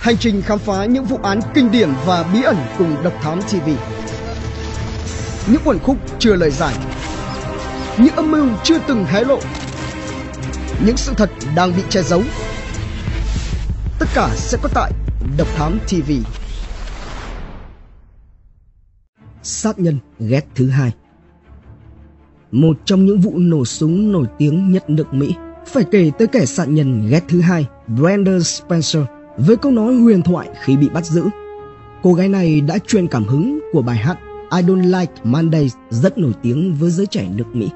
Hành trình khám phá những vụ án kinh điển và bí ẩn cùng Độc Thám TV. Những uẩn khúc chưa lời giải, những âm mưu chưa từng hé lộ, những sự thật đang bị che giấu. Tất cả sẽ có tại Độc Thám TV. Sát nhân ghét thứ hai. Một trong những vụ nổ súng nổi tiếng nhất nước Mỹ phải kể tới kẻ sát nhân ghét thứ hai, Brenda Spencer, với câu nói huyền thoại khi bị bắt giữ. Cô gái này đã truyền cảm hứng của bài hát I Don't Like Mondays rất nổi tiếng với giới trẻ nước Mỹ.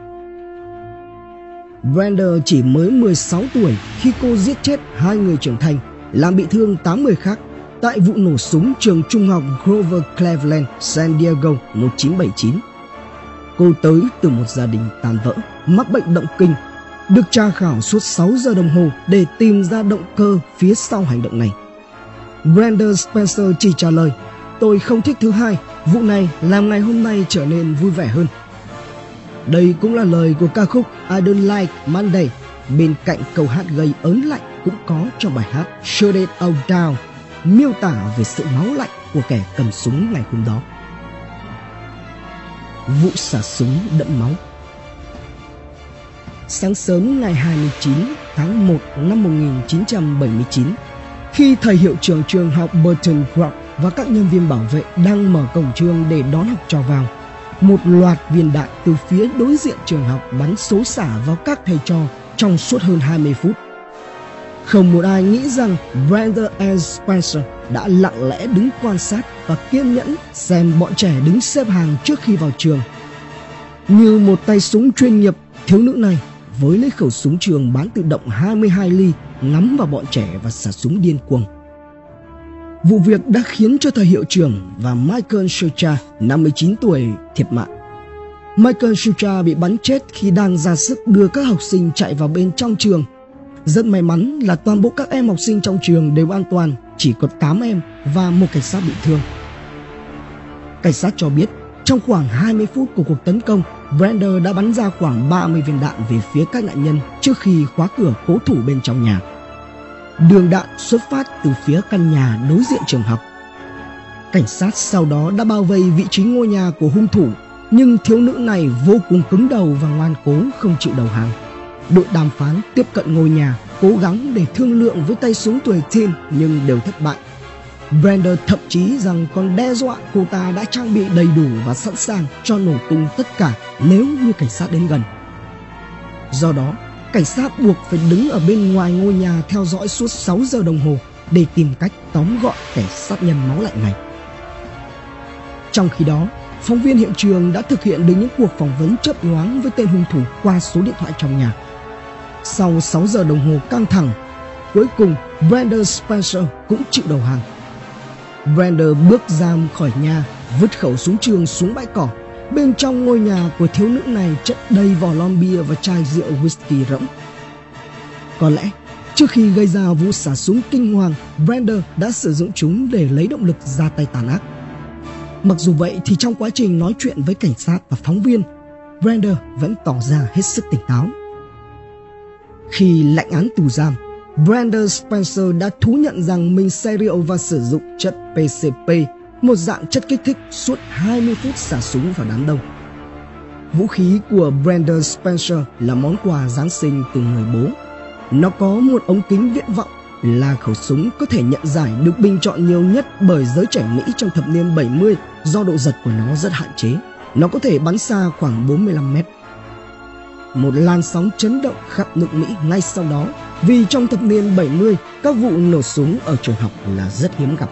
Brenda chỉ mới 16 tuổi khi cô giết chết 2 người trưởng thành, làm bị thương 8 người khác tại vụ nổ súng trường trung học Grover Cleveland, San Diego, 1979. Cô tới từ một gia đình tan vỡ, mắc bệnh động kinh, được tra khảo suốt 6 giờ đồng hồ để tìm ra động cơ phía sau hành động này. Brenda Spencer chỉ trả lời, "Tôi không thích thứ hai, vụ này làm ngày hôm nay trở nên vui vẻ hơn." Đây cũng là lời của ca khúc I Don't Like Monday. Bên cạnh câu hát gây ớn lạnh cũng có trong bài hát Shut It All Down, miêu tả về sự máu lạnh của kẻ cầm súng ngày hôm đó. Vụ xả súng đẫm máu. Sáng sớm ngày 29 tháng 1 năm 1979, khi thầy hiệu trưởng trường học Burton Rock và các nhân viên bảo vệ đang mở cổng trường để đón học trò vào, một loạt viên đạn từ phía đối diện trường học bắn xối xả vào các thầy trò trong suốt hơn 20 phút. Không một ai nghĩ rằng Brenda Spencer đã lặng lẽ đứng quan sát và kiên nhẫn xem bọn trẻ đứng xếp hàng trước khi vào trường. Như một tay súng chuyên nghiệp, thiếu nữ này với lấy khẩu súng trường bán tự động 22 ly ngắm vào bọn trẻ và xả súng điên cuồng. Vụ việc đã khiến cho thầy hiệu trưởng và Michael Schutcher, 59 tuổi, thiệt mạng. Michael Schutcher bị bắn chết khi đang ra sức đưa các học sinh chạy vào bên trong trường. Rất may mắn là toàn bộ các em học sinh trong trường đều an toàn, chỉ có 8 em và một cảnh sát bị thương. Cảnh sát cho biết, trong khoảng 20 phút của cuộc tấn công, Brenda đã bắn ra khoảng 30 viên đạn về phía các nạn nhân trước khi khóa cửa cố thủ bên trong nhà. Đường đạn xuất phát từ phía căn nhà đối diện trường học. Cảnh sát sau đó đã bao vây vị trí ngôi nhà của hung thủ, nhưng thiếu nữ này vô cùng cứng đầu và ngoan cố không chịu đầu hàng. Đội đàm phán tiếp cận ngôi nhà, cố gắng để thương lượng với tay súng tuổi teen nhưng đều thất bại. Brenda thậm chí rằng còn đe dọa cô ta đã trang bị đầy đủ và sẵn sàng cho nổ tung tất cả nếu như cảnh sát đến gần. Do đó, cảnh sát buộc phải đứng ở bên ngoài ngôi nhà theo dõi suốt 6 giờ đồng hồ để tìm cách tóm gọn kẻ sát nhân máu lạnh này. Trong khi đó, phóng viên hiện trường đã thực hiện được những cuộc phỏng vấn chớp nhoáng với tên hung thủ qua số điện thoại trong nhà. Sau 6 giờ đồng hồ căng thẳng, cuối cùng Brenda Spencer cũng chịu đầu hàng. Brenda bước ra khỏi nhà, vứt khẩu súng trường xuống bãi cỏ. Bên trong ngôi nhà của thiếu nữ này chất đầy vỏ lon bia và chai rượu whisky rỗng. Có lẽ trước khi gây ra vụ xả súng kinh hoàng, Brenda đã sử dụng chúng để lấy động lực ra tay tàn ác. Mặc dù vậy thì trong quá trình nói chuyện với cảnh sát và phóng viên, Brenda vẫn tỏ ra hết sức tỉnh táo. Khi lãnh án tù giam, Brenda Spencer đã thú nhận rằng mình say rượu và sử dụng chất PCP, một dạng chất kích thích, suốt 20 phút xả súng vào đám đông. Vũ khí của Brenda Spencer là món quà Giáng sinh từ người bố. Nó có một ống kính viễn vọng, là khẩu súng có thể nhận giải được bình chọn nhiều nhất bởi giới trẻ Mỹ trong thập niên 70 do độ giật của nó rất hạn chế. Nó có thể bắn xa khoảng 45 mét. Một làn sóng chấn động khắp nước Mỹ ngay sau đó, vì trong thập niên 70, các vụ nổ súng ở trường học là rất hiếm gặp.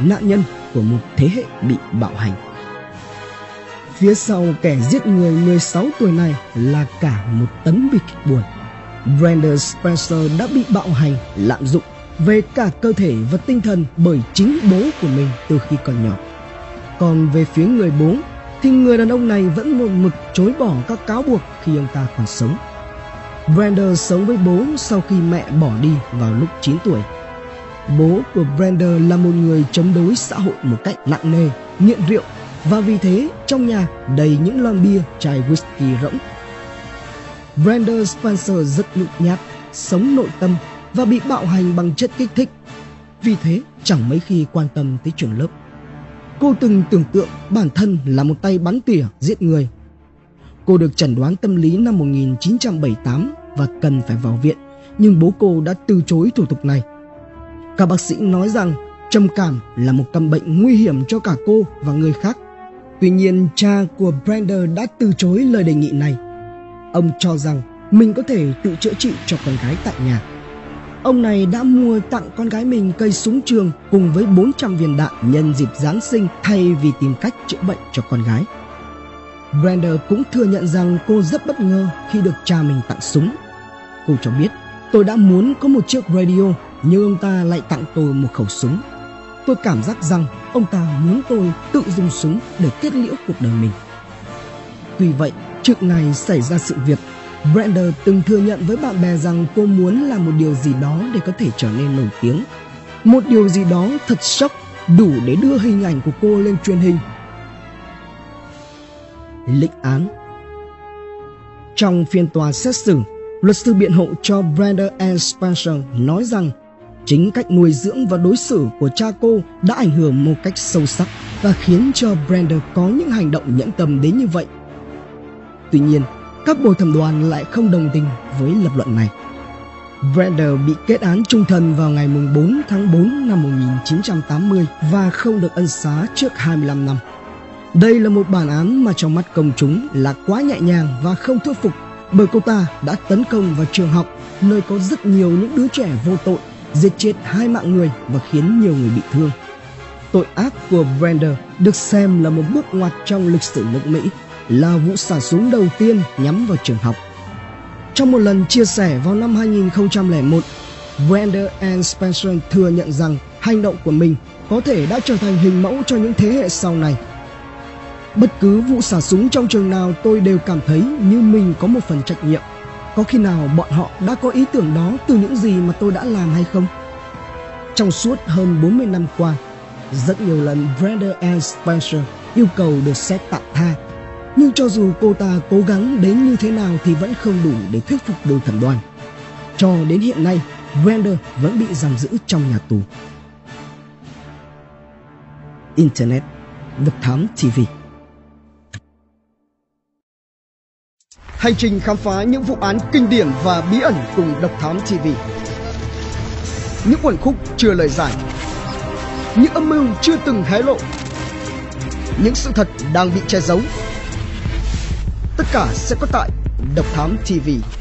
Nạn nhân của một thế hệ bị bạo hành. Phía sau kẻ giết người 16 tuổi này là cả một tấn bi kịch buồn. Brenda Spencer đã bị bạo hành, lạm dụng về cả cơ thể và tinh thần bởi chính bố của mình từ khi còn nhỏ. Còn về phía người bố thì người đàn ông này vẫn một mực chối bỏ các cáo buộc khi ông ta còn sống. Brenda sống với bố sau khi mẹ bỏ đi vào lúc 9 tuổi. Bố của Brenda là một người chống đối xã hội một cách nặng nề, nghiện rượu, và vì thế trong nhà đầy những lon bia, chai whisky rỗng. Brenda Spencer rất nhút nhát, sống nội tâm và bị bạo hành bằng chất kích thích. Vì thế chẳng mấy khi quan tâm tới trường lớp. Cô từng tưởng tượng bản thân là một tay bắn tỉa giết người. Cô được chẩn đoán tâm lý năm 1978 và cần phải vào viện, nhưng bố cô đã từ chối thủ tục này. Các bác sĩ nói rằng trầm cảm là một căn bệnh nguy hiểm cho cả cô và người khác. Tuy nhiên, cha của Brenda đã từ chối lời đề nghị này. Ông cho rằng mình có thể tự chữa trị cho con gái tại nhà. Ông này đã mua tặng con gái mình cây súng trường cùng với 400 viên đạn nhân dịp Giáng sinh thay vì tìm cách chữa bệnh cho con gái. Brenda cũng thừa nhận rằng cô rất bất ngờ khi được cha mình tặng súng. Cô cho biết, tôi đã muốn có một chiếc radio nhưng ông ta lại tặng tôi một khẩu súng. Tôi cảm giác rằng ông ta muốn tôi tự dùng súng để kết liễu cuộc đời mình. Tuy vậy, trước ngày xảy ra sự việc, Brenda từng thừa nhận với bạn bè rằng cô muốn làm một điều gì đó để có thể trở nên nổi tiếng. Một điều gì đó thật sốc, đủ để đưa hình ảnh của cô lên truyền hình. Lĩnh án. Trong phiên tòa xét xử, luật sư biện hộ cho Brenda Spencer nói rằng chính cách nuôi dưỡng và đối xử của cha cô đã ảnh hưởng một cách sâu sắc và khiến cho Brenda có những hành động nhẫn tâm đến như vậy. Tuy nhiên, các bồi thẩm đoàn lại không đồng tình với lập luận này. Brenda bị kết án chung thân vào ngày 4 tháng 4 năm 1980 và không được ân xá trước 25 năm. Đây là một bản án mà trong mắt công chúng là quá nhẹ nhàng và không thuyết phục, bởi cô ta đã tấn công vào trường học, nơi có rất nhiều những đứa trẻ vô tội, giết chết 2 mạng người và khiến nhiều người bị thương. Tội ác của Brenda được xem là một bước ngoặt trong lịch sử nước Mỹ, là vụ xả súng đầu tiên nhắm vào trường học. Trong một lần chia sẻ vào năm 2001, Brenda Spencer thừa nhận rằng hành động của mình có thể đã trở thành hình mẫu cho những thế hệ sau này. Bất cứ vụ xả súng trong trường nào, tôi đều cảm thấy như mình có một phần trách nhiệm. Có khi nào bọn họ đã có ý tưởng đó từ những gì mà tôi đã làm hay không? Trong suốt hơn 40 năm qua, rất nhiều lần Brenda Spencer yêu cầu được xét tạm tha. Nhưng cho dù cô ta cố gắng đến như thế nào thì vẫn không đủ để thuyết phục bồi thẩm đoàn. Cho đến hiện nay, Brenda vẫn bị giam giữ trong nhà tù. Internet, Độc Thám TV. Hành trình khám phá những vụ án kinh điển và bí ẩn cùng Độc Thám TV. Những uẩn khúc chưa lời giải, những âm mưu chưa từng hé lộ, những sự thật đang bị che giấu. Tất cả sẽ có tại Độc Thám TV.